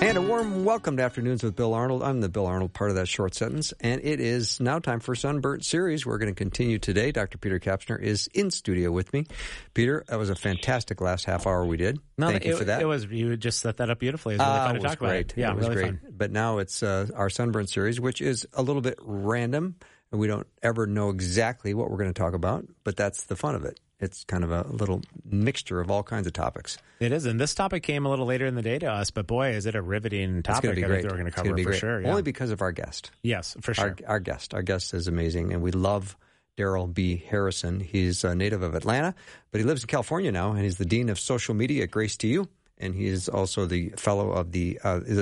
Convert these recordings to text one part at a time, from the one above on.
And a warm welcome to Afternoons with Bill Arnold. I'm the Bill Arnold part of that short sentence, and it is now time for Sunburnt Series. We're going to continue today. Dr. Peter Kapsner is in studio with me. Peter, that was a fantastic last half hour we did. Thank you for that. It was. You just set that up beautifully. It was really fun to talk great. About. Yeah, it was really great. Fun. But now it's our Sunburnt Series, which is a little bit random, and we don't ever know exactly what we're going to talk about, but that's the fun of it. It's kind of a little mixture of all kinds of topics. It is, and this topic came a little later in the day to us, but boy, is it a riveting topic. It's going to be great. I think we're going to cover it for sure. Yeah. Only because of our guest. Yes, for sure. Our guest is amazing, and we love Darrell B. Harrison. He's a native of Atlanta, but he lives in California now, and he's the Dean of Social Media at Grace to You, and he is also the fellow of the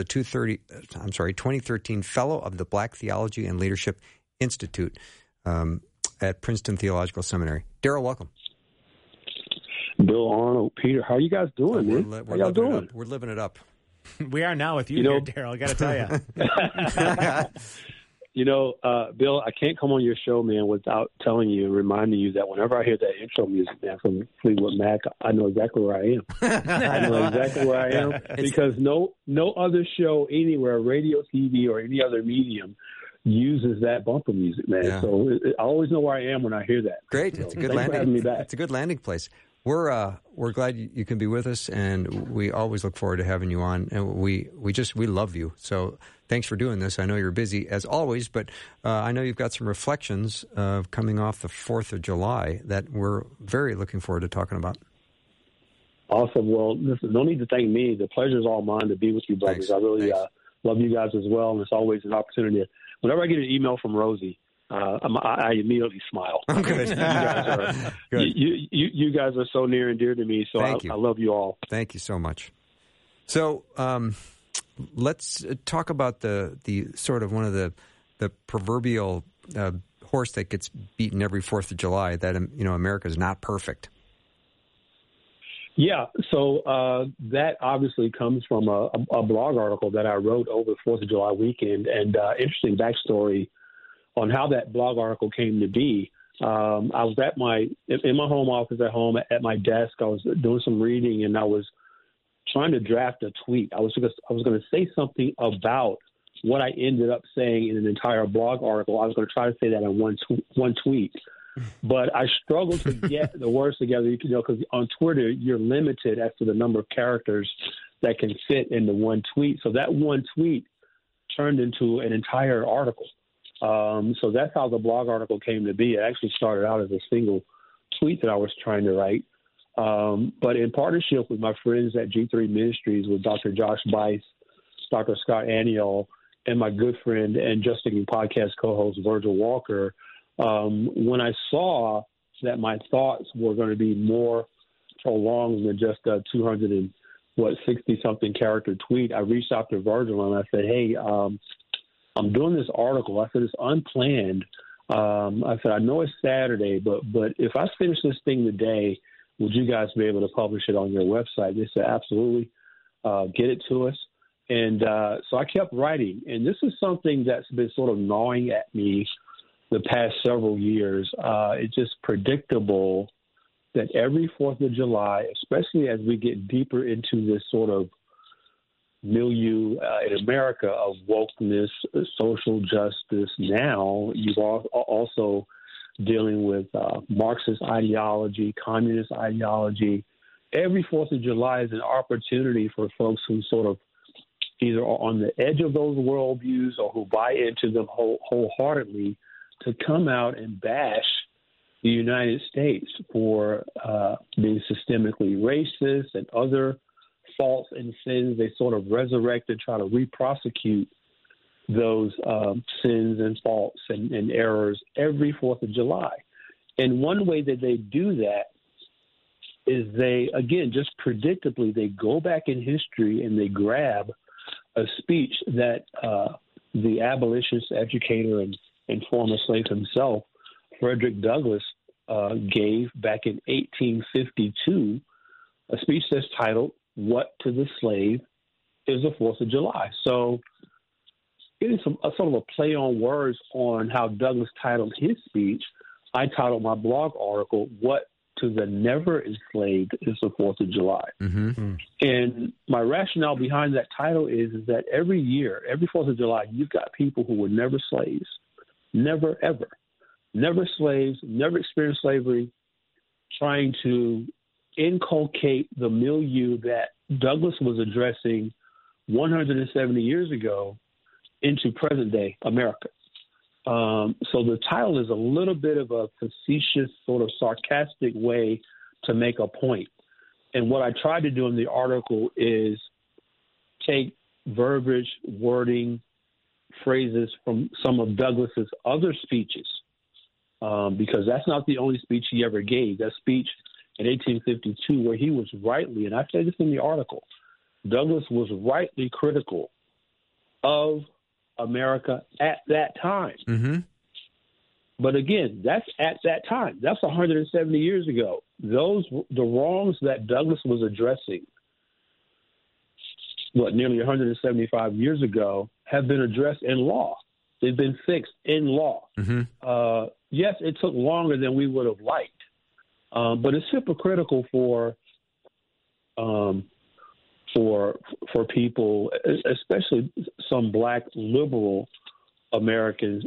2013 Fellow of the Black Theology and Leadership Institute at Princeton Theological Seminary. Darrell, welcome. Bill Arnold, Peter, how are you guys doing, man? How y'all doing? We're living it up. We are now with you, Darrell. I got to tell you. Bill, I can't come on your show, man, without telling you and reminding you that whenever I hear that intro music, man, from Fleetwood Mac, I know exactly where I am. I know exactly where I am because no other show anywhere, radio, TV, or any other medium uses that bumper music, man. Yeah. So I always know where I am when I hear that. Great, so, it's a good landing. Thanks for having me back. It's a good landing place. We're glad you can be with us, and we always look forward to having you on. And we love you. So thanks for doing this. I know you're busy as always, but I know you've got some reflections of coming off the 4th of July that we're very looking forward to talking about. Awesome. Well, listen, no need to thank me. The pleasure is all mine to be with you, brothers. Thanks. I really love you guys as well, and it's always an opportunity. Whenever I get an email from Rosie, I immediately smile. I'm good. You guys are so near and dear to me, so I love you all. Thank you so much. So let's talk about the sort of one of the proverbial horse that gets beaten every 4th of July, that America's not perfect. Yeah, so that obviously comes from a blog article that I wrote over the 4th of July weekend, and interesting backstory on how that blog article came to be. I was in my home office at home at my desk. I was doing some reading, and I was trying to draft a tweet. I was going to say something about what I ended up saying in an entire blog article. I was going to try to say that in one tweet, but I struggled to get the words together. Because on Twitter you're limited as to the number of characters that can fit into one tweet. So that one tweet turned into an entire article. So that's how the blog article came to be. It actually started out as a single tweet that I was trying to write. But in partnership with my friends at G3 Ministries, with Dr. Josh Bice, Dr. Scott Aniel, and my good friend and Just Thinking Podcast co-host Virgil Walker, when I saw that my thoughts were going to be more prolonged than just a 260-something character tweet, I reached out to Virgil and I said, hey, I'm doing this article. I said, it's unplanned. I said, I know it's Saturday, but if I finish this thing today, would you guys be able to publish it on your website? They said, absolutely. Get it to us. And so I kept writing. And this is something that's been sort of gnawing at me the past several years. It's just predictable that every 4th of July, especially as we get deeper into this sort of milieu in America of wokeness, social justice. Now you've also dealing with Marxist ideology, communist ideology. Every 4th of July is an opportunity for folks who sort of either are on the edge of those worldviews or who buy into them wholeheartedly to come out and bash the United States for being systemically racist and other faults and sins they sort of resurrect and try to re-prosecute those sins and faults and errors every 4th of July. And one way that they do that is they, again, just predictably, they go back in history and they grab a speech that the abolitionist educator and former slave himself, Frederick Douglass, gave back in 1852, a speech that's titled, What to the Slave is the 4th of July. So getting some sort of a play on words on how Douglass titled his speech, I titled my blog article, What to the Never-Enslaved is the 4th of July. Mm-hmm. And my rationale behind that title is that every year, every 4th of July, you've got people who were never slaves, never, ever, never slaves, never experienced slavery, trying to inculcate the milieu that Douglass was addressing 170 years ago into present-day America. So the title is a little bit of a facetious, sort of sarcastic way to make a point. And what I tried to do in the article is take verbiage, wording, phrases from some of Douglass's other speeches, because that's not the only speech he ever gave. That speech in 1852, where he was rightly, and I say this in the article, Douglass was rightly critical of America at that time. Mm-hmm. But again, that's at that time. That's 170 years ago. The wrongs that Douglass was addressing, nearly 175 years ago, have been addressed in law. They've been fixed in law. Mm-hmm. Yes, it took longer than we would have liked, but it's hypocritical for people, especially some black liberal Americans,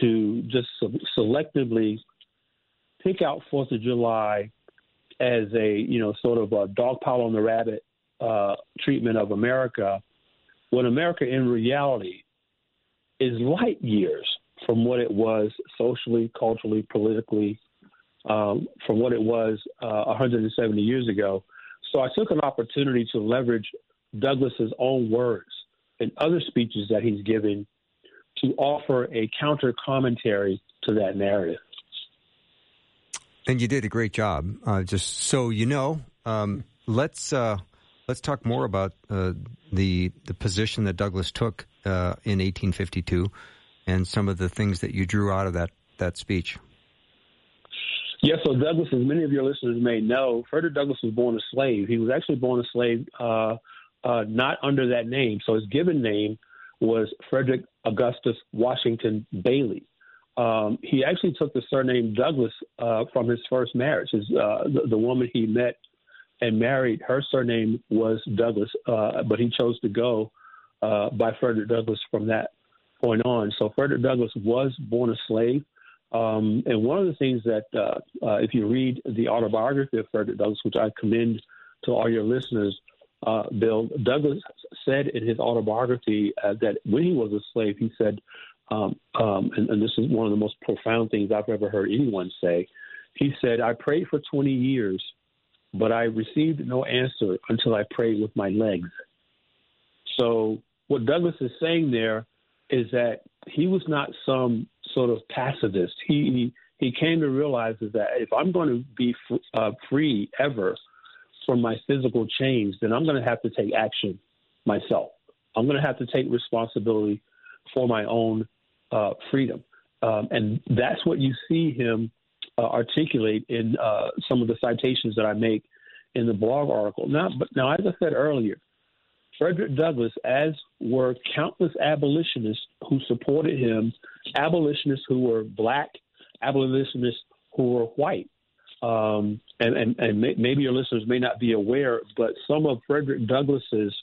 to just selectively pick out 4th of July as a, sort of a dog pile on the rabbit treatment of America, when America in reality is light years from what it was socially, culturally, politically, from what it was 170 years ago. So I took an opportunity to leverage Douglass's own words and other speeches that he's given to offer a counter commentary to that narrative. And you did a great job. Just so you know, let's talk more about the position that Douglass took in 1852 and some of the things that you drew out of that speech. Yes, so Douglass, as many of your listeners may know, Frederick Douglass was born a slave. He was actually born a slave not under that name. So his given name was Frederick Augustus Washington Bailey. He actually took the surname Douglass from his first marriage. The woman he met and married, her surname was Douglass, but he chose to go by Frederick Douglass from that point on. So Frederick Douglass was born a slave. And one of the things that, if you read the autobiography of Frederick Douglass, which I commend to all your listeners, Bill, Douglass said in his autobiography that when he was a slave, he said, and this is one of the most profound things I've ever heard anyone say, he said, "I prayed for 20 years, but I received no answer until I prayed with my legs." So what Douglass is saying there is that he was not some sort of pacifist. He came to realize that if I'm going to be free ever from my physical chains, then I'm going to have to take action myself. I'm going to have to take responsibility for my own freedom. And that's what you see him articulate in some of the citations that I make in the blog article. Now, as I said earlier, Frederick Douglass, as were countless abolitionists who supported him, abolitionists who were black, abolitionists who were white. And maybe your listeners may not be aware, but some of Frederick Douglass's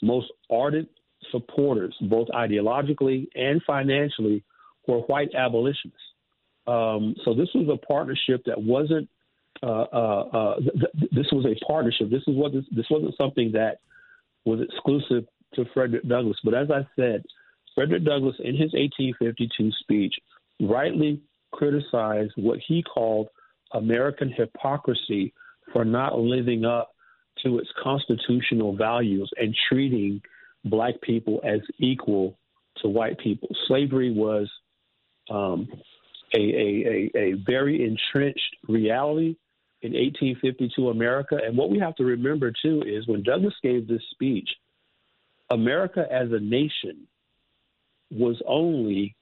most ardent supporters, both ideologically and financially, were white abolitionists. So this was a partnership that wasn't this was a partnership. This wasn't something that was exclusive to Frederick Douglass. But as I said, Frederick Douglass, in his 1852 speech, rightly criticized what he called American hypocrisy for not living up to its constitutional values and treating black people as equal to white people. Slavery was a very entrenched reality in 1852 America. And what we have to remember, too, is when Douglass gave this speech, America as a nation was only,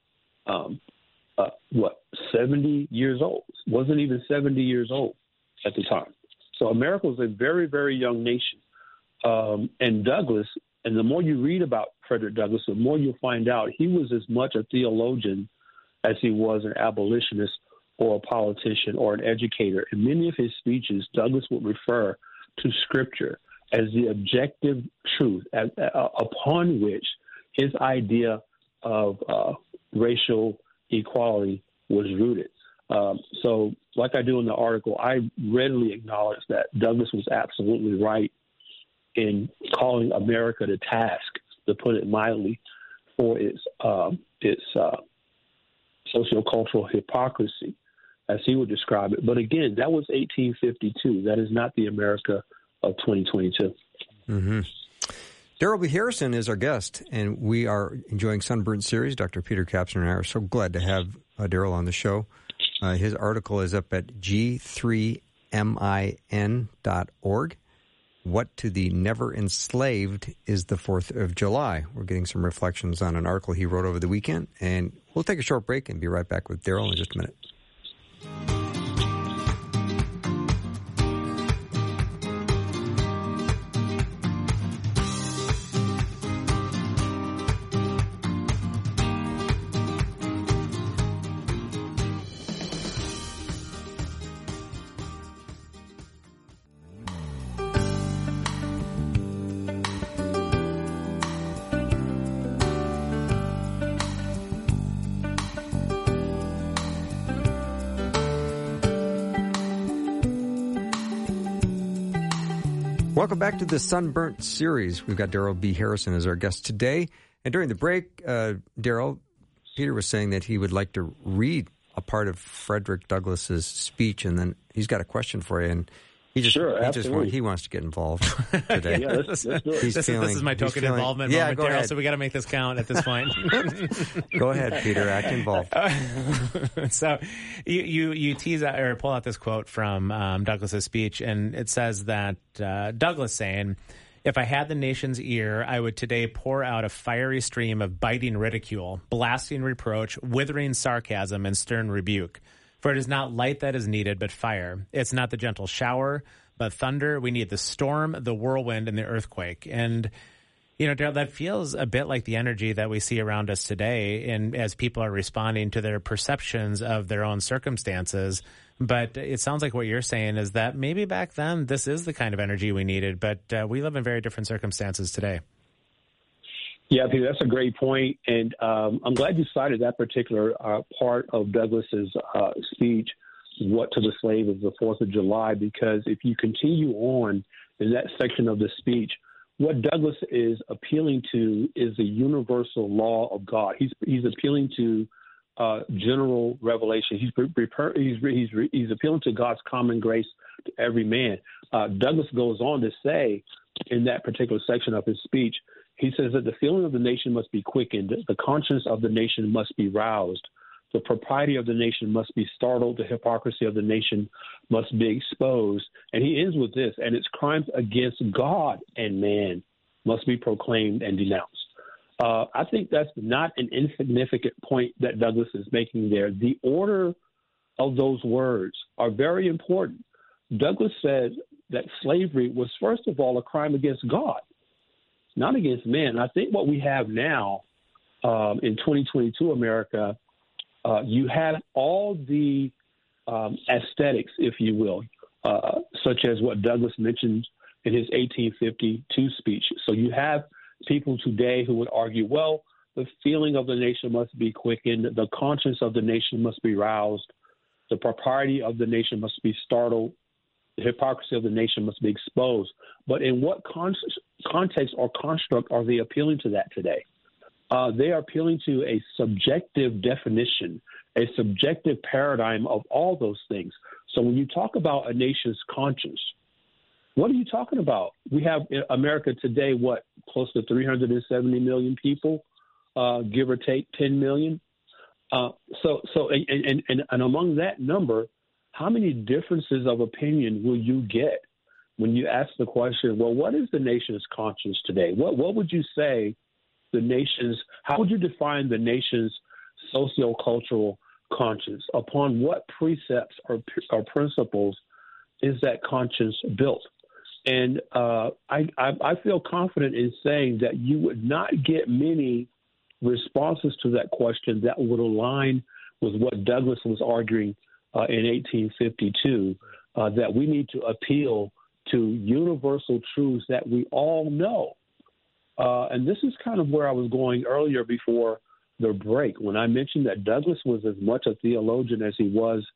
70 years old. Wasn't even 70 years old at the time. So America was a very, very young nation. And Douglass, and the more you read about Frederick Douglass, the more you'll find out he was as much a theologian as he was an abolitionist or a politician or an educator. In many of his speeches, Douglass would refer to Scripture as the objective truth upon which his idea of racial equality was rooted. So like I do in the article, I readily acknowledge that Douglass was absolutely right in calling America to task, to put it mildly, for its sociocultural hypocrisy, as he would describe it. But again, that was 1852. That is not the America of 2022. Mm-hmm. Darrell B. Harrison is our guest, and we are enjoying Sunburn Series. Dr. Peter Kapsner and I are so glad to have Darrell on the show. His article is up at g3min.org. What to the Never-Enslaved is the 4th of July. We're getting some reflections on an article he wrote over the weekend, and we'll take a short break and be right back with Darrell in just a minute. Welcome back to the Sunburnt Series. We've got Darrell B. Harrison as our guest today. And during the break, Darrell, Peter was saying that he would like to read a part of Frederick Douglass's speech, and then he's got a question for you. And he wants to get involved today. Yeah, let's do it. This is my token involvement moment, Darrell, so we got to make this count at this point. Go ahead, Peter. Act involved. So you tease out or pull out this quote from Douglass's speech, and it says that Douglass saying, "If I had the nation's ear, I would today pour out a fiery stream of biting ridicule, blasting reproach, withering sarcasm, and stern rebuke. For it is not light that is needed, but fire. It's not the gentle shower, but thunder. We need the storm, the whirlwind, and the earthquake." And, you know, Darrell, that feels a bit like the energy that we see around us today, and as people are responding to their perceptions of their own circumstances. But it sounds like what you're saying is that maybe back then this is the kind of energy we needed, but we live in very different circumstances today. Yeah, Peter, that's a great point, and I'm glad you cited that particular part of Douglass's speech, "What to the Slave is the 4th of July," because if you continue on in that section of the speech, what Douglass is appealing to is the universal law of God. He's appealing to general revelation. He's appealing to God's common grace to every man. Douglass goes on to say in that particular section of his speech, he says that the feeling of the nation must be quickened, the conscience of the nation must be roused, the propriety of the nation must be startled, the hypocrisy of the nation must be exposed. And he ends with this, and its crimes against God and man must be proclaimed and denounced. I think that's not an insignificant point that Douglass is making there. The order of those words are very important. Douglass said that slavery was, first of all, a crime against God, not against men. I think what we have now in 2022 America, you have all the aesthetics, if you will, such as what Douglass mentioned in his 1852 speech. So you have people today who would argue, well, the feeling of the nation must be quickened, the conscience of the nation must be roused, the propriety of the nation must be startled, the hypocrisy of the nation must be exposed. But in what context or construct are they appealing to that today? They are appealing to a subjective definition, a subjective paradigm of all those things. So when you talk about a nation's conscience, what are you talking about? We have in America today, close to 370 million people, give or take 10 million? So among that number, how many differences of opinion will you get when you ask the question, well, what is the nation's conscience today? What would you say the nation's, how would you define the nation's sociocultural conscience? Upon what precepts or principles is that conscience built? And I feel confident in saying that you would not get many responses to that question that would align with what Douglass was arguing in 1852, that we need to appeal to universal truths that we all know. And this is kind of where I was going earlier before the break, when I mentioned that Douglass was as much a theologian as he was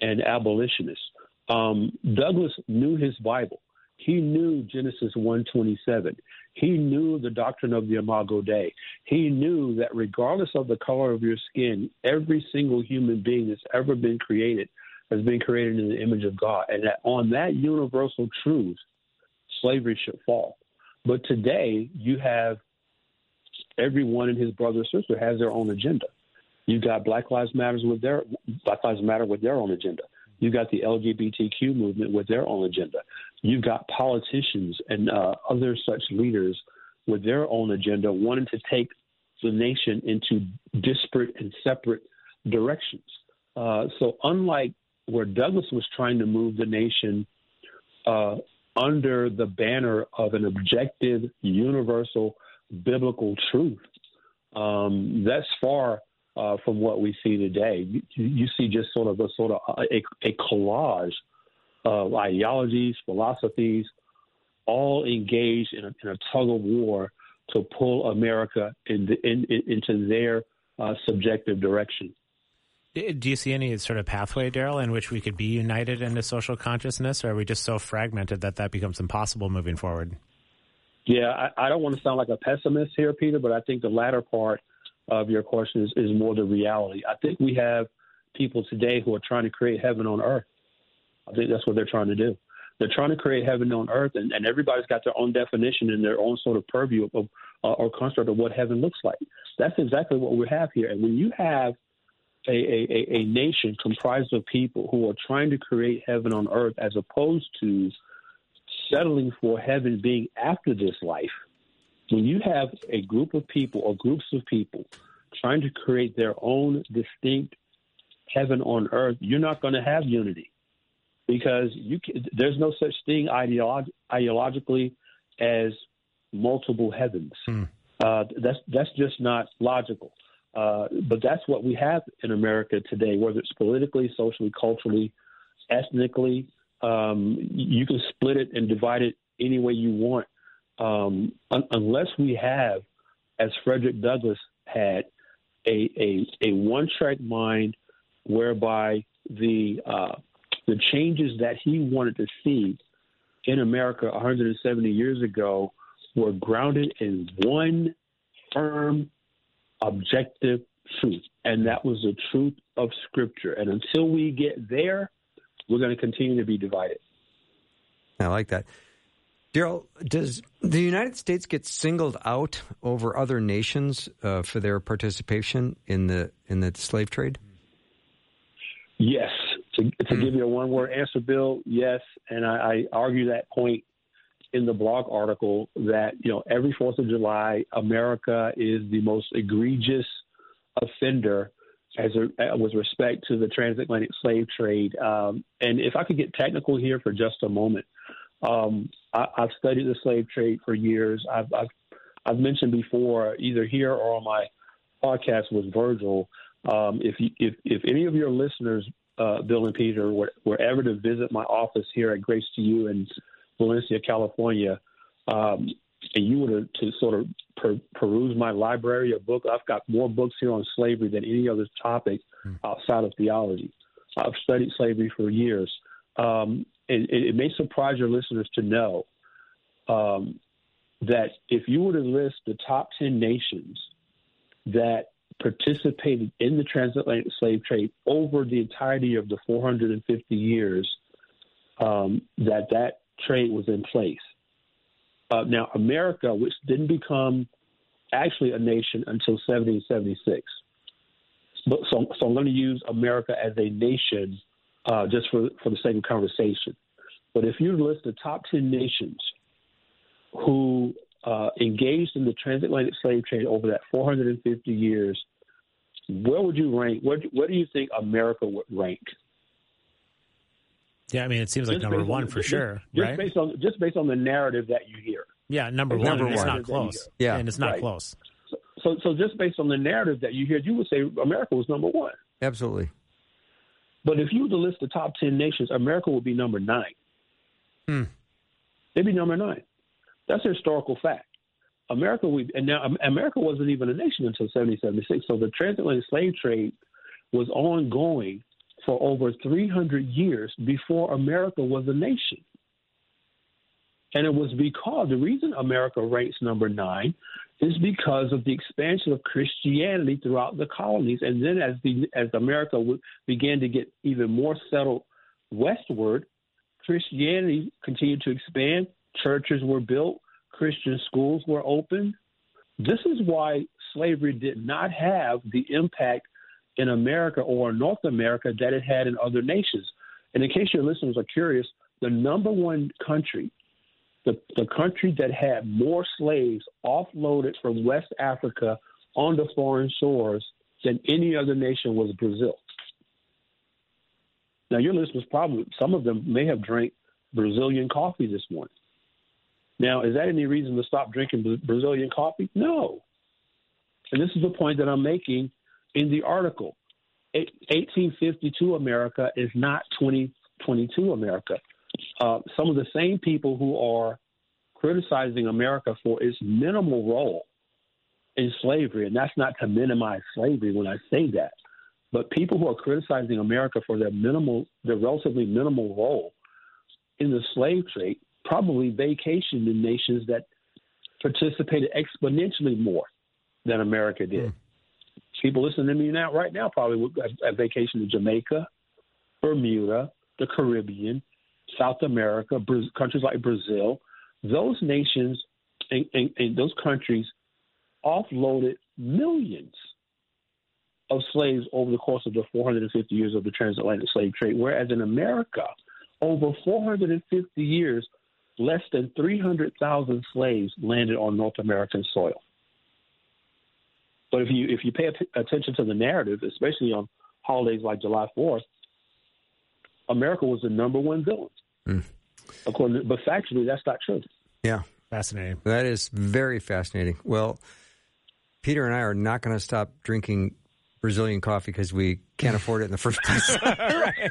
an abolitionist. Douglass knew his Bible. He knew Genesis 1:27. He knew the doctrine of the Imago Dei. He knew that regardless of the color of your skin, every single human being that's ever been created has been created in the image of God, and that on that universal truth, slavery should fall. But today, you have everyone and his brother or sister has their own agenda. You got Black Lives Matter with their own agenda. You got the LGBTQ movement with their own agenda. You've got politicians and other such leaders with their own agenda wanting to take the nation into disparate and separate directions. So unlike where Douglass was trying to move the nation under the banner of an objective, universal, biblical truth, that's far from what we see today. You see just sort of a collage of ideologies, philosophies, all engaged in a tug of war to pull America into their subjective direction. Do you see any sort of pathway, Darrell, in which we could be united into social consciousness, or are we just so fragmented that becomes impossible moving forward? Yeah, I don't want to sound like a pessimist here, Peter, but I think the latter part of your question is more the reality. I think we have people today who are trying to create heaven on earth. I think that's what they're trying to do. They're trying to create heaven on earth, and everybody's got their own definition and their own sort of purview of, or construct of what heaven looks like. That's exactly what we have here. And when you have a nation comprised of people who are trying to create heaven on earth as opposed to settling for heaven being after this life, when you have a group of people or groups of people trying to create their own distinct heaven on earth, you're not going to have unity because there's no such thing ideologically as multiple heavens. That's just not logical. But that's what we have in America today, whether it's politically, socially, culturally, ethnically. You can split it and divide it any way you want. Unless we have, as Frederick Douglass had, a one-track mind whereby the changes that he wanted to see in America 170 years ago were grounded in one firm, objective truth, and that was the truth of Scripture. And until we get there, we're going to continue to be divided. I like that. Darrell, does the United States get singled out over other nations for their participation in the slave trade? Yes. To give you a one-word answer, Bill, yes. And I argue that point in the blog article that, you know, every 4th of July, America is the most egregious offender with respect to the transatlantic slave trade. And if I could get technical here for just a moment, I've studied the slave trade for years. I've mentioned before, either here or on my podcast with Virgil, if any of your listeners, Bill and Peter, were ever to visit my office here at Grace to You in Valencia, California, and you were to sort of peruse my library of books, I've got more books here on slavery than any other topic outside of theology. I've studied slavery for years. And it may surprise your listeners to know that if you were to list the top 10 nations that participated in the transatlantic slave trade over the entirety of the 450 years that trade was in place. Now, America, which didn't become actually a nation until 1776. But so I'm going to use America as a nation just for the sake of conversation. But if you list the top 10 nations who engaged in the transatlantic slave trade over that 450 years, where would you rank? Where do you think America would rank? Yeah, I mean, it seems like number one for sure, right? Just based on the narrative that you hear. Yeah, number one. It's not close. Yeah, and it's not close. So just based on the narrative that you hear, you would say America was number one. Absolutely. But if you were to list the top 10 nations, America would be number 9. It'd be number 9. That's a historical fact. America wasn't even a nation until 1776. So the transatlantic slave trade was ongoing for over 300 years before America was a nation. And it was because the reason America ranks number 9 is because of the expansion of Christianity throughout the colonies. And then as America began to get even more settled westward, Christianity continued to expand. Churches were built. Christian schools were opened. This is why slavery did not have the impact in America or North America that it had in other nations. And in case your listeners are curious, the number one country, the country that had more slaves offloaded from West Africa onto foreign shores than any other nation was Brazil. Now, your listeners probably, some of them may have drank Brazilian coffee this morning. Now, is that any reason to stop drinking Brazilian coffee? No. And this is the point that I'm making in the article. 1852 America is not 2022 America. Some of the same people who are criticizing America for its minimal role in slavery, and that's not to minimize slavery when I say that, but people who are criticizing America for their relatively minimal role in the slave trade probably vacationed in nations that participated exponentially more than America did. People listening to me now, right now, probably would have vacationed to Jamaica, Bermuda, the Caribbean, South America, countries like Brazil. Those nations and those countries offloaded millions of slaves over the course of the 450 years of the transatlantic slave trade, whereas in America, over 450 years, less than 300,000 slaves landed on North American soil. But if you pay attention to the narrative, especially on holidays like July 4th, America was the number one villain. But factually, that's not true. Yeah. Fascinating. That is very fascinating. Well, Peter and I are not going to stop drinking Brazilian coffee because we can't afford it in the first place. Right.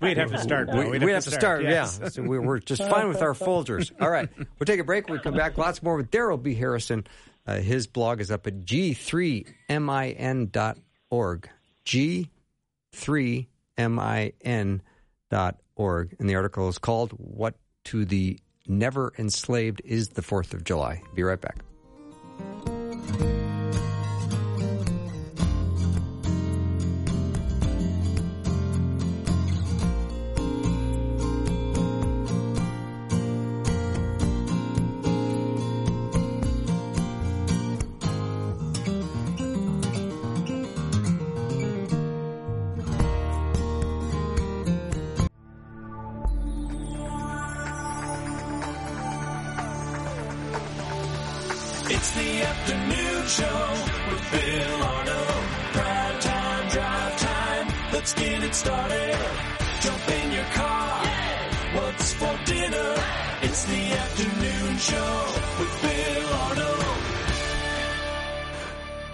We'd have to start. We'd have to start. Yeah. So we're just fine with our Folgers. All right. We'll take a break. We'll come back. Lots more with Darrell B. Harrison. His blog is up at g3min.org. G3min.org. And the article is called What to the Never-Enslaved is the 4th of July. Be right back.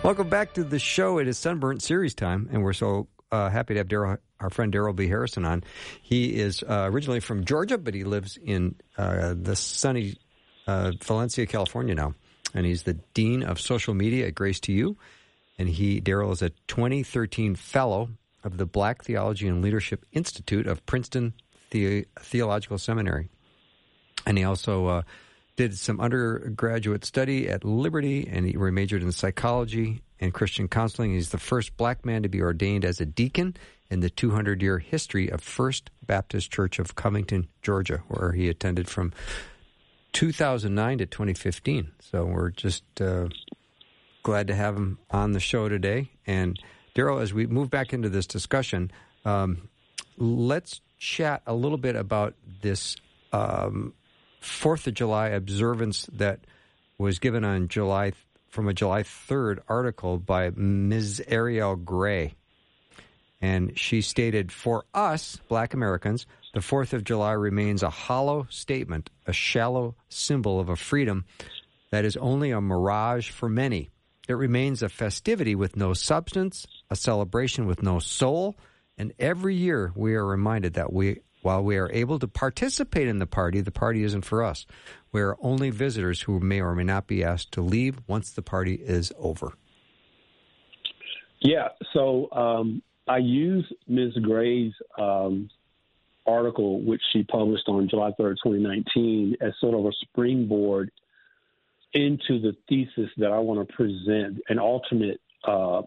Welcome back to the show. It is Sunburnt Series time, and we're so happy to have our friend Darrell B. Harrison on. He is originally from Georgia, but he lives in the sunny Valencia, California now, and he's the Dean of Social Media at Grace to You. And Darrell is a 2013 Fellow of the Black Theology and Leadership Institute of Princeton Theological Seminary, and he also did some undergraduate study at Liberty, and he majored in psychology and Christian counseling. He's the first black man to be ordained as a deacon in the 200-year history of First Baptist Church of Covington, Georgia, where he attended from 2009 to 2015. So we're just glad to have him on the show today. And Darrell, as we move back into this discussion, let's chat a little bit about this 4th of July observance that was given on from a July 3rd article by Ms. Ariel Gray. And she stated, "For us, Black Americans, the 4th of July remains a hollow statement, a shallow symbol of a freedom that is only a mirage for many. It remains a festivity with no substance, a celebration with no soul, and every year we are reminded that while we are able to participate in the party isn't for us. We are only visitors who may or may not be asked to leave once the party is over." Yeah, so I use Ms. Gray's article, which she published on July 3rd, 2019, as sort of a springboard into the thesis that I want to present, an alternate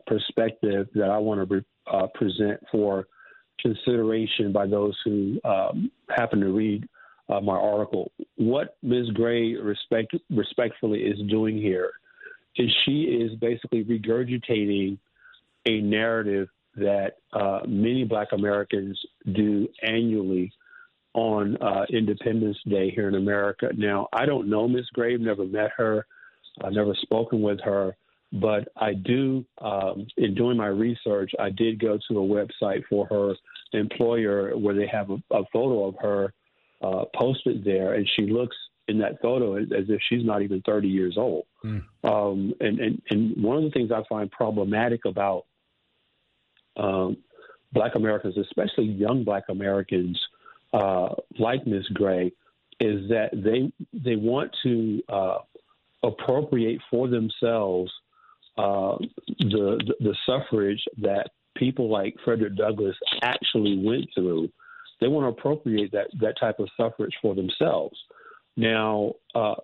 perspective that I want to present for consideration by those who happen to read my article. What Ms. Gray respectfully is doing here is she is basically regurgitating a narrative that many Black Americans do annually on Independence Day here in America. Now, I don't know Ms. Gray, never met her, I've never spoken with her, but I do, in doing my research, I did go to a website for her employer where they have a photo of her posted there, and she looks in that photo as if she's not even 30 years old. And one of the things I find problematic about Black Americans, especially young Black Americans, like Ms. Gray, is that they want to appropriate for themselves the suffrage that people like Frederick Douglass actually went through. They want to appropriate that type of suffrage for themselves. Now,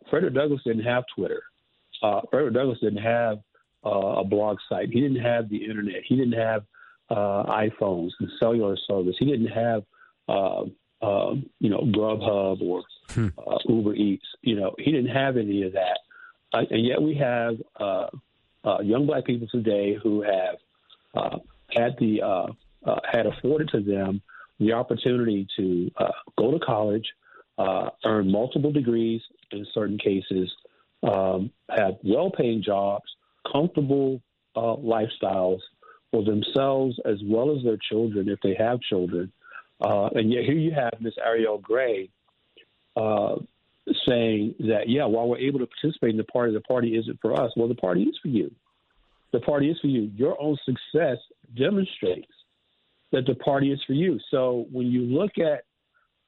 Frederick Douglass didn't have Twitter. Frederick Douglass didn't have a blog site. He didn't have the internet. He didn't have iPhones and cellular service. He didn't have Grubhub or Uber Eats. You know, he didn't have any of that. And yet we have young Black people today who have had afforded to them the opportunity to go to college, earn multiple degrees in certain cases, have well-paying jobs, comfortable lifestyles for themselves as well as their children if they have children. And yet here you have Ms. Ariel Gray saying that, yeah, while we're able to participate in the party isn't for us. Well, the party is for you. The party is for you. Your own success demonstrates that the party is for you. So when you look at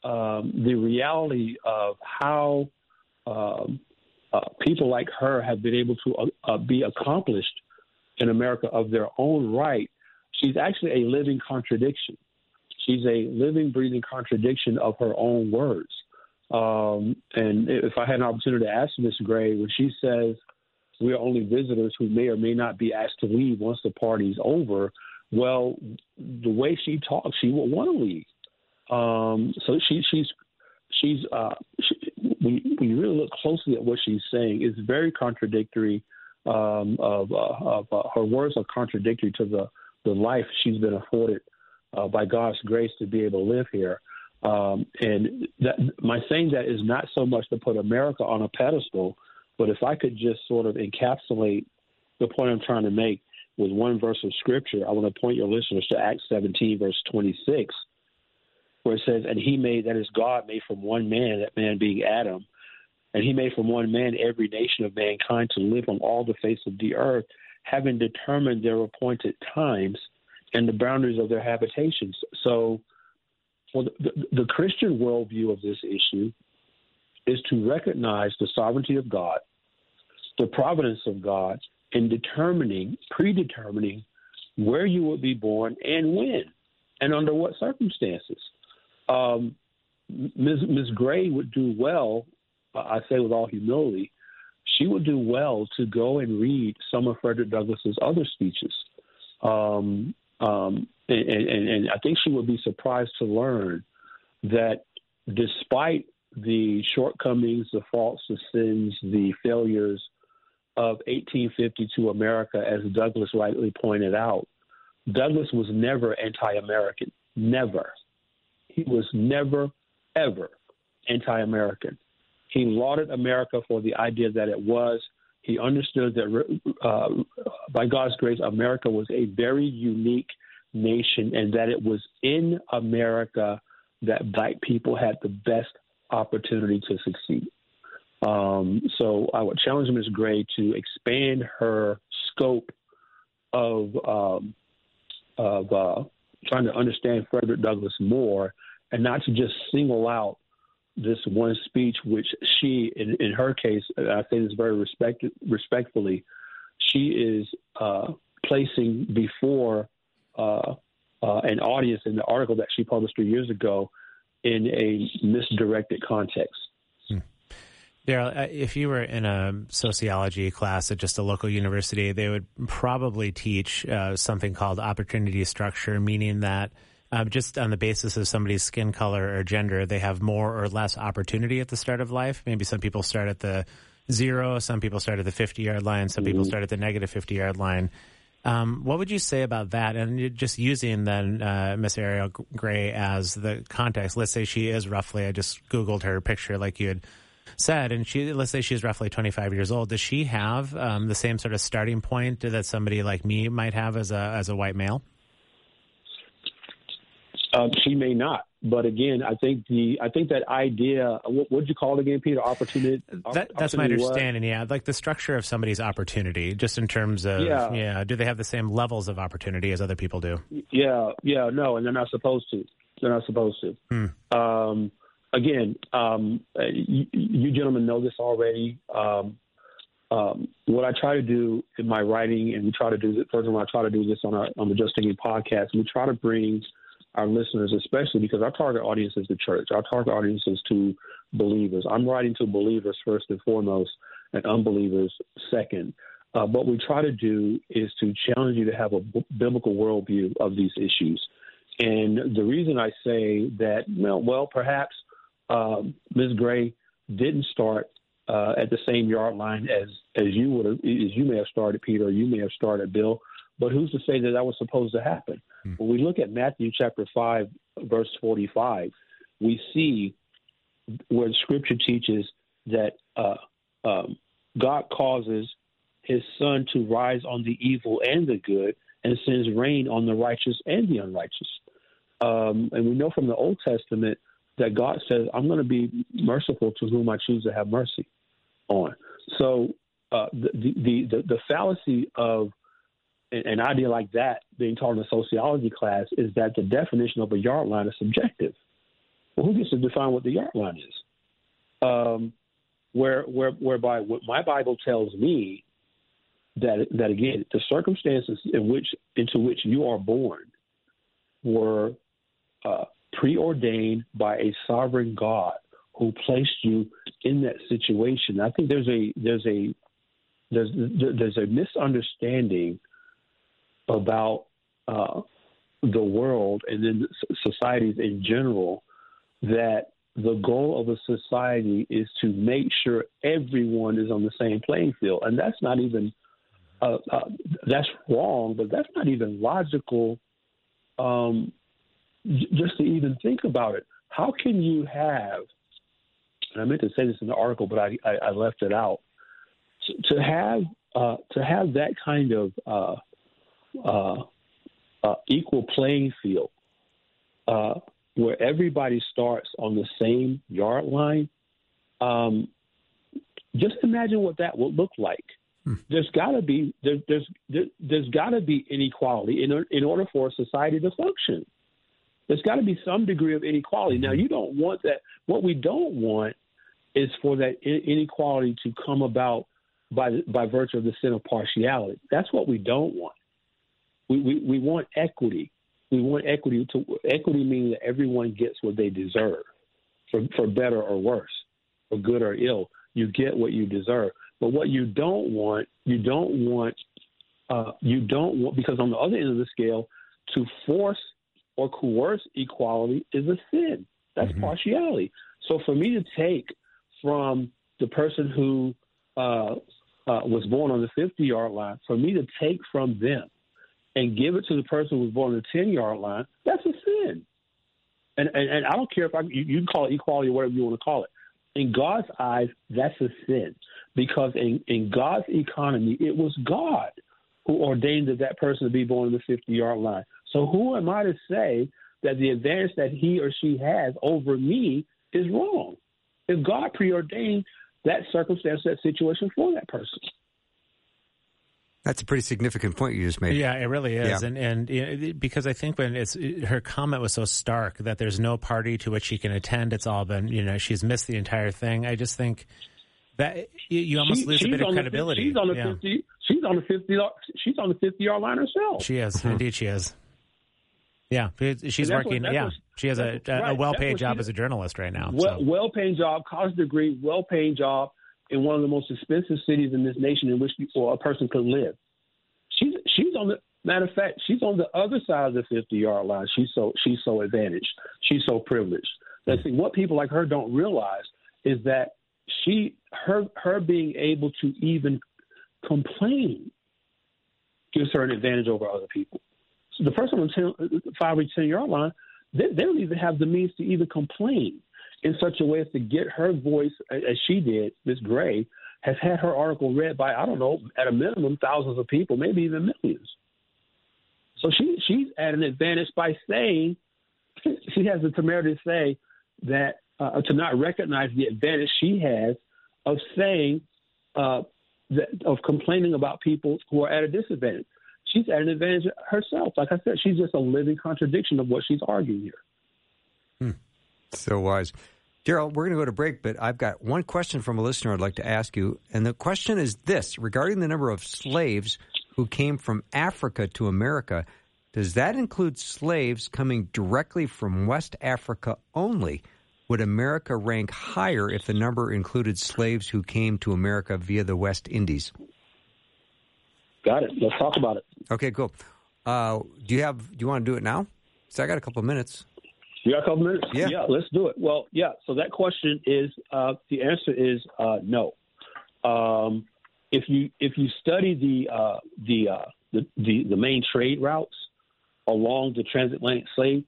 the reality of how people like her have been able to be accomplished in America of their own right, she's actually a living contradiction. She's a living, breathing contradiction of her own words. And if I had an opportunity to ask Ms. Gray, when she says we are only visitors who may or may not be asked to leave once the party's over, well, the way she talks, she will want to leave. So when you really look closely at what she's saying, it's very contradictory. Her words are contradictory to the life she's been afforded by God's grace to be able to live here. And that, my saying that is not so much to put America on a pedestal, but if I could just sort of encapsulate the point I'm trying to make with one verse of Scripture, I want to point your listeners to Acts 17, verse 26, where it says, "And he made," that is God, "made from one man," that man being Adam, "and he made from one man every nation of mankind to live on all the face of the earth, having determined their appointed times and the boundaries of their habitations." So for the Christian worldview of this issue is to recognize the sovereignty of God, the providence of God, in determining, predetermining where you will be born and when and under what circumstances. Ms. Gray would do well, I say with all humility, she would do well to go and read some of Frederick Douglass's other speeches. And I think she would be surprised to learn that despite the shortcomings, the faults, the sins, the failures of 1852 America, as Douglass rightly pointed out, Douglass was never anti-American, never. he was never, ever anti-American. He lauded America for the idea that it was. He understood that by God's grace, America was a very unique nation and that it was in America that black people had the best opportunity to succeed. So I would challenge Ms. Gray to expand her scope of trying to understand Frederick Douglass more and not to just single out this one speech, which she, in her case, and I say this very respectfully, she is placing before an audience in the article that she published 3 years ago in a misdirected context. Darrell, if you were in a sociology class at just a local university, they would probably teach something called opportunity structure, meaning that just on the basis of somebody's skin color or gender, they have more or less opportunity at the start of life. Maybe some people start at the zero, some people start at the 50-yard line, some people start at the negative 50-yard line. What would you say about that? And just using then Miss Ariel Gray as the context, let's say she is roughly, I just Googled her picture like you had said, and she, let's say she's roughly 25 years old. Does she have the same sort of starting point that somebody like me might have as a white male? She may not, but again, I think that idea. What did you call it again, Peter? Opportunity. That's my understanding. What? Yeah, like the structure of somebody's opportunity, just in terms of do they have the same levels of opportunity as other people do? Yeah, no, and they're not supposed to. You gentlemen know this already. What I try to do in my writing, and we try to do this, first of all, I try to do this on the Just Thinking podcast. We try to bring our listeners, especially because our target audience is the church. Our target audience is to believers. I'm writing to believers first and foremost, and unbelievers second. What we try to do is to challenge you to have a biblical worldview of these issues. And the reason I say that, well, perhaps Ms. Gray didn't start at the same yard line as you may have started, Peter, or you may have started, Bill. But who's to say that that was supposed to happen? When we look at Matthew chapter 5, verse 45, we see where Scripture teaches that God causes His Son to rise on the evil and the good, and sends rain on the righteous and the unrighteous. And we know from the Old Testament that God says, I'm going to be merciful to whom I choose to have mercy on. So the fallacy of an idea like that being taught in a sociology class is that the definition of a yard line is subjective. Well, who gets to define what the yard line is? Whereby what my Bible tells me, that again, the circumstances into which you are born were preordained by a sovereign God who placed you in that situation. I think there's a misunderstanding about the world and then societies in general that the goal of a society is to make sure everyone is on the same playing field, and that's not even that's wrong, but that's not even logical just to even think about it. How can you have, and I meant to say this in the article, but I left it out, to have that kind of equal playing field where everybody starts on the same yard line, just imagine what that would look like. There's got to be inequality in order for a society to function. There's got to be some degree of inequality. Now, you don't want that. What we don't want is for that inequality to come about by virtue of the sin of partiality. That's what we don't want. We want equity. We want equity. Equity meaning that everyone gets what they deserve, for better or worse, for good or ill. You get what you deserve. But what you don't want, because on the other end of the scale, to force or coerce equality is a sin. That's partiality. So for me to take from the person who was born on the 50-yard line, for me to take from them and give it to the person who was born on the 10-yard line, that's a sin. And I don't care if you can call it equality or whatever you want to call it. In God's eyes, that's a sin, because in God's economy, it was God who ordained that person to be born in the 50-yard line. So who am I to say that the advantage that he or she has over me is wrong? If God preordained that circumstance, that situation for that person. That's a pretty significant point you just made. Yeah, it really is. Yeah. And because I think when her comment was so stark that there's no party to which she can attend, it's all been, she's missed the entire thing. I just think that you almost lose a bit of credibility. She's on the 50-yard line herself. She is. Mm-hmm. Indeed, she is. Yeah, she's working. She has a well-paid job as a journalist right now. Well-paid job, college degree, well-paid job in one of the most expensive cities in this nation in which a person could live. She's on the matter of fact, she's on the other side of the 50-yard line. She's so advantaged. She's so privileged. Now, see, what people like her don't realize is that her being able to even complain gives her an advantage over other people. So the person on the 5-10-yard line, they don't even have the means to even complain in such a way as to get her voice, as she did. Ms. Gray has had her article read by, I don't know, at a minimum, thousands of people, maybe even millions. So she's at an advantage by saying, she has the temerity to say that, to not recognize the advantage she has of saying, of complaining about people who are at a disadvantage. She's at an advantage herself. Like I said, she's just a living contradiction of what she's arguing here. Hmm. So wise. Darrell, we're going to go to break, but I've got one question from a listener I'd like to ask you. And the question is this: regarding the number of slaves who came from Africa to America, does that include slaves coming directly from West Africa only? Would America rank higher if the number included slaves who came to America via the West Indies? Got it. Let's talk about it. Okay, cool. Do you want to do it now? So I got a couple of minutes. You got a couple minutes? Yeah, let's do it. Well, yeah, so that question is, the answer is no. If you study the main trade routes along the transatlantic slave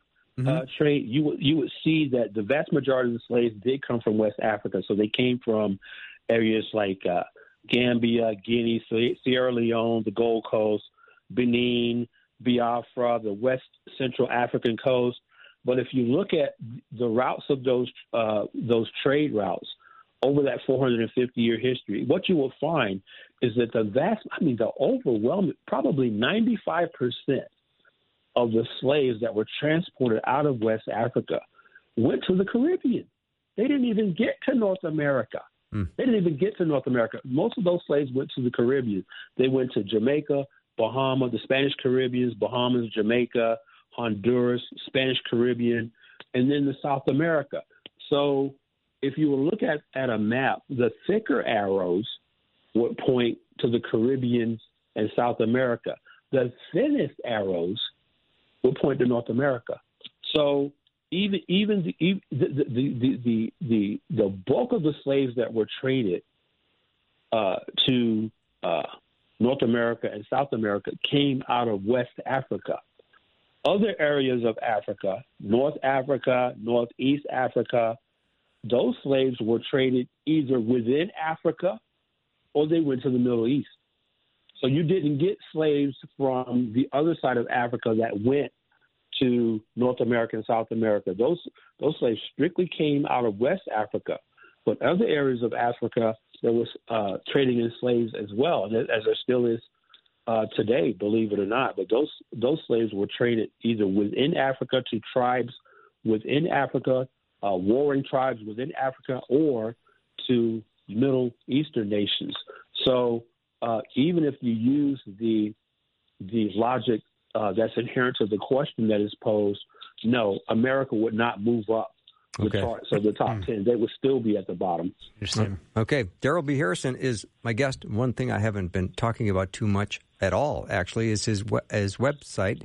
trade, you would see that the vast majority of the slaves did come from West Africa. So they came from areas like Gambia, Guinea, Sierra Leone, the Gold Coast, Benin, Biafra, the West Central African coast. But if you look at the routes of those trade routes over that 450-year history, what you will find is that the overwhelming, probably 95% of the slaves that were transported out of West Africa went to the Caribbean. They didn't even get to North America. Most of those slaves went to the Caribbean. They went to Jamaica, Bahama, the Spanish Caribbeans, Bahamas, Jamaica, Honduras, Spanish Caribbean, and then the South America. So if you will look at a map, the thicker arrows would point to the Caribbean and South America. The thinnest arrows would point to North America. So even the bulk of the slaves that were traded to North America and South America came out of West Africa. Other areas of Africa, North Africa, Northeast Africa, those slaves were traded either within Africa or they went to the Middle East. So you didn't get slaves from the other side of Africa that went to North America and South America. Those slaves strictly came out of West Africa, but other areas of Africa, there was trading in slaves as well, as there still is today, believe it or not. But those slaves were traded either within Africa to tribes within Africa, warring tribes within Africa, or to Middle Eastern nations. So even if you use the logic that's inherent to the question that is posed, no, America would not move up the charts of the top 10. They would still be at the bottom. Interesting. Okay. Darrell B. Harrison is my guest. One thing I haven't been talking about too much at all, actually, is his website,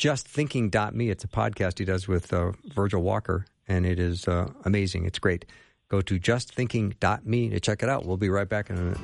justthinking.me. It's a podcast he does with Virgil Walker, and it is amazing. It's great. Go to justthinking.me to check it out. We'll be right back in a minute.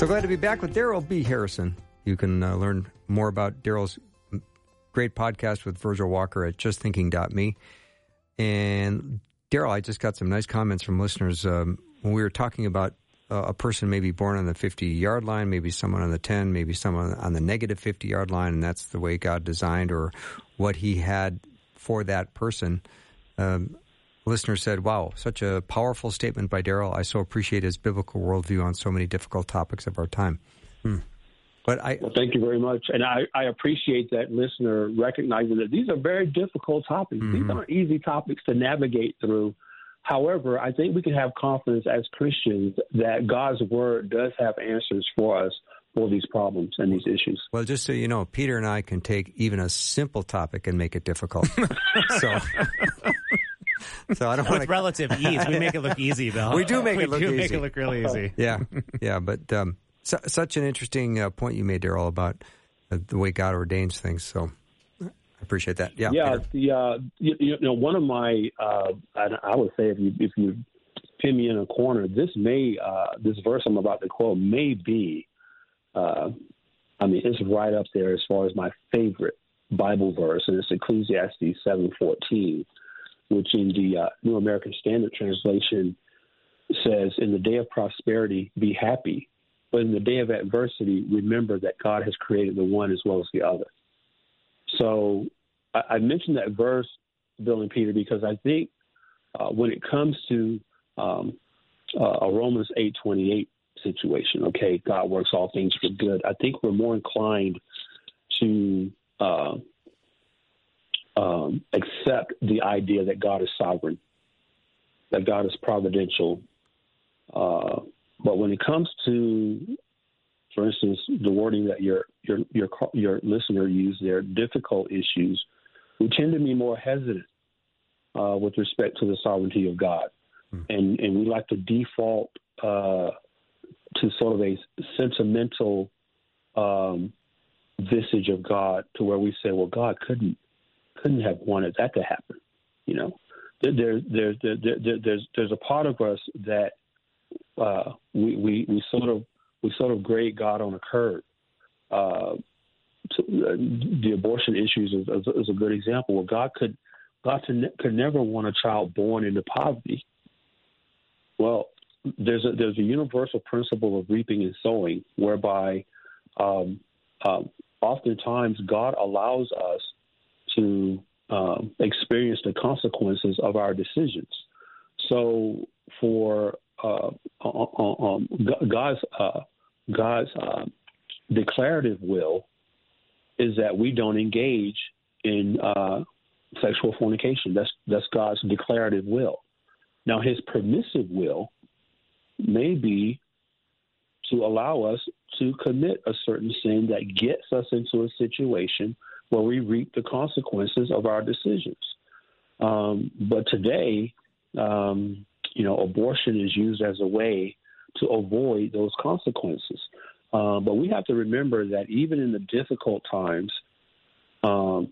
So glad to be back with Darrell B. Harrison. You can learn more about Darrell's great podcast with Virgil Walker at justthinking.me. And Darrell, I just got some nice comments from listeners when we were talking about a person maybe born on the 50-yard line, maybe someone on the 10, maybe someone on the negative 50-yard line, and that's the way God designed or what he had for that person. Listener said, wow, such a powerful statement by Darrell. I so appreciate his biblical worldview on so many difficult topics of our time. Well, thank you very much. And I appreciate that listener recognizing that these are very difficult topics. Mm-hmm. These aren't easy topics to navigate through. However, I think we can have confidence as Christians that God's word does have answers for us for these problems and these issues. Well, just so you know, Peter and I can take even a simple topic and make it difficult. So I don't want to... With relative ease, we make it look easy, though. We do make it look easy. We do make it look really easy. Yeah, but such an interesting point you made, Darrell, about the way God ordains things, so I appreciate that. Yeah, you know, one of my, I would say if you pin me in a corner, this verse I'm about to quote may be, it's right up there as far as my favorite Bible verse, and it's Ecclesiastes 7:14. Which in the New American Standard Translation says, in the day of prosperity, be happy, but in the day of adversity, remember that God has created the one as well as the other. So I mentioned that verse, Bill and Peter, because I think when it comes to a Romans 8:28 situation, okay, God works all things for good, I think we're more inclined to accept the idea that God is sovereign, that God is providential. But when it comes to, for instance, the wording that your listener used there, difficult issues, we tend to be more hesitant with respect to the sovereignty of God. And we like to default to sort of a sentimental visage of God to where we say, well, God couldn't have wanted that to happen, you know. There's a part of us that we sort of grade God on a curve. The abortion issues is a good example. Well, God could never want a child born into poverty. Well, there's a universal principle of reaping and sowing, whereby oftentimes God allows us to experience the consequences of our decisions. So, for God's declarative will is that we don't engage in sexual fornication. That's God's declarative will. Now, His permissive will may be to allow us to commit a certain sin that gets us into a situation where we reap the consequences of our decisions. But today, abortion is used as a way to avoid those consequences. But we have to remember that even in the difficult times, God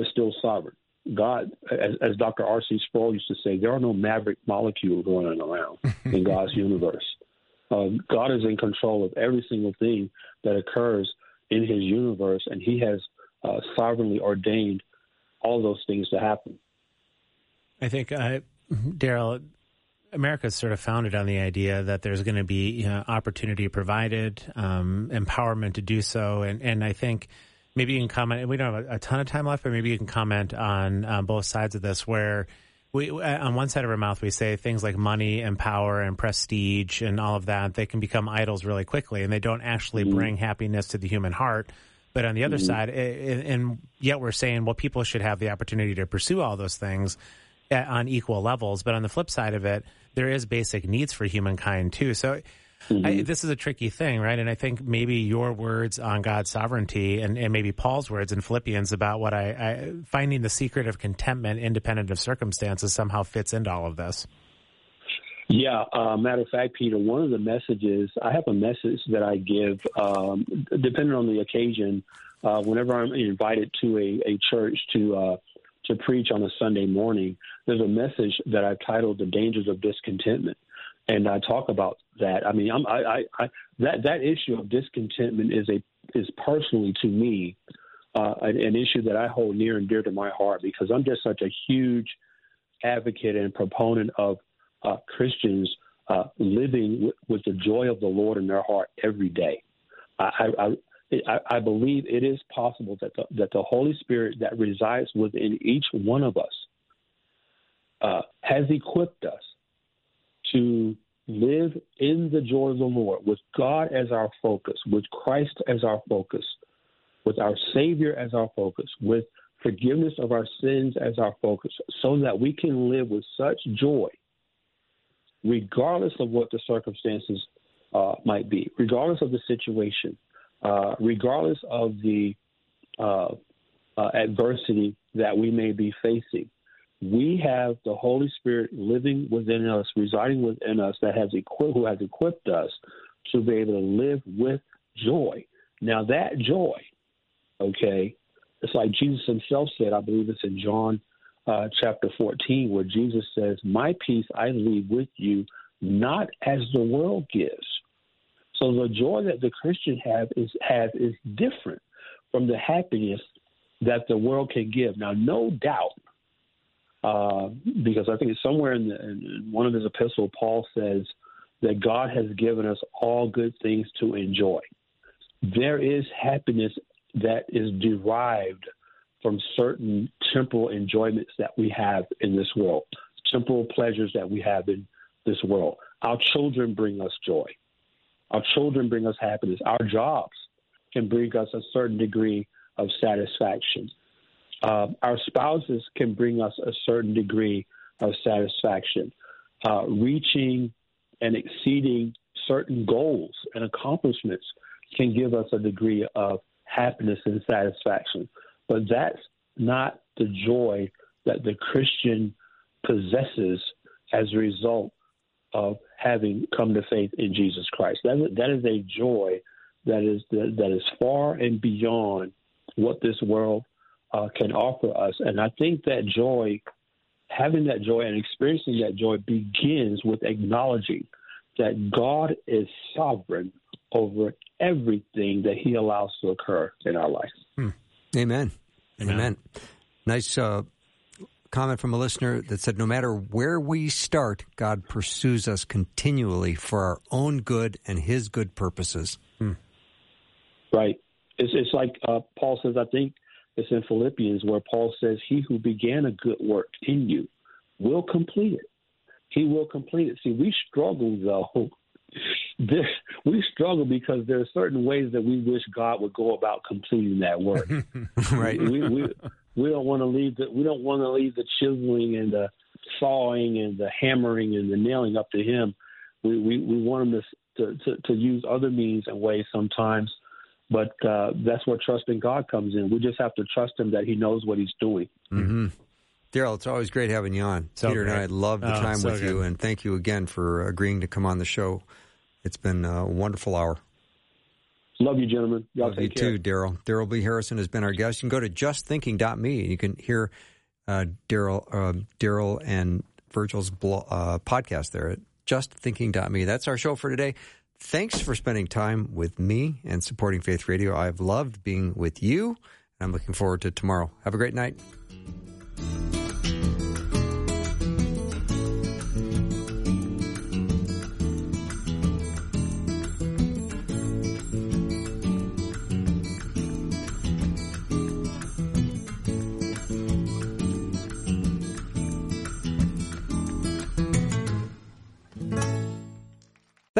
is still sovereign. God, as Dr. R.C. Sproul used to say, there are no maverick molecules running around in God's universe. God is in control of every single thing that occurs in His universe, and He has sovereignly ordained all those things to happen. I think, Darrell, America's sort of founded on the idea that there's going to be opportunity provided, empowerment to do so. And I think maybe you can comment, we don't have a ton of time left, but maybe you can comment on both sides of this, where we, on one side of our mouth, we say things like money and power and prestige and all of that, they can become idols really quickly, and they don't actually bring happiness to the human heart. But on the other side, and yet we're saying, well, people should have the opportunity to pursue all those things on equal levels. But on the flip side of it, there is basic needs for humankind, too. So this is a tricky thing, right? And I think maybe your words on God's sovereignty and maybe Paul's words in Philippians about what I finding the secret of contentment independent of circumstances somehow fits into all of this. Yeah. Matter of fact, Peter, one of the messages, I have a message that I give depending on the occasion, whenever I'm invited to a church to preach on a Sunday morning, there's a message that I've titled The Dangers of Discontentment. and talk about that. I mean, that issue of discontentment is personally to me an issue that I hold near and dear to my heart, because I'm just such a huge advocate and proponent of Christians living with the joy of the Lord in their heart every day. I believe it is possible that the Holy Spirit that resides within each one of us has equipped us to live in the joy of the Lord, with God as our focus, with Christ as our focus, with our Savior as our focus, with forgiveness of our sins as our focus, so that we can live with such joy, regardless of what the circumstances might be, regardless of the situation, regardless of the adversity that we may be facing. We have the Holy Spirit living within us, residing within us, who has equipped us to be able to live with joy. Now that joy, okay, it's like Jesus himself said, I believe it's in John chapter 14, where Jesus says, "My peace I leave with you, not as the world gives." So the joy that the Christian has is different from the happiness that the world can give. Now, no doubt, because I think it's somewhere in one of his epistles, Paul says that God has given us all good things to enjoy. There is happiness that is derived from certain temporal enjoyments that we have in this world, temporal pleasures that we have in this world. Our children bring us joy. Our children bring us happiness. Our jobs can bring us a certain degree of satisfaction. Our spouses can bring us a certain degree of satisfaction. Reaching and exceeding certain goals and accomplishments can give us a degree of happiness and satisfaction. But that's not the joy that the Christian possesses as a result of having come to faith in Jesus Christ. That is a joy that is far and beyond what this world can offer us. And I think that joy, having that joy and experiencing that joy, begins with acknowledging that God is sovereign over everything that he allows to occur in our life. Amen. Amen. Amen. Nice comment from a listener that said, no matter where we start, God pursues us continually for our own good and his good purposes. Right. It's like Paul says, I think it's in Philippians, where Paul says, he who began a good work in you will complete it. He will complete it. See, we struggle, though. We struggle because there are certain ways that we wish God would go about completing that work. Right? We don't want to leave the chiseling and the sawing and the hammering and the nailing up to him. We want him to use other means and ways sometimes, but that's where trusting God comes in. We just have to trust him that he knows what he's doing. Mm-hmm. Darrell, it's always great having you on. So Peter great. And I love the time with you, and thank you again for agreeing to come on the show. It's been a wonderful hour. Love you, gentlemen. Y'all love take you care. Too, Darrell. Darrell B. Harrison has been our guest. You can go to justthinking.me, and you can hear Darrell and Virgil's podcast there at justthinking.me. That's our show for today. Thanks for spending time with me and supporting Faith Radio. I've loved being with you, and I'm looking forward to tomorrow. Have a great night.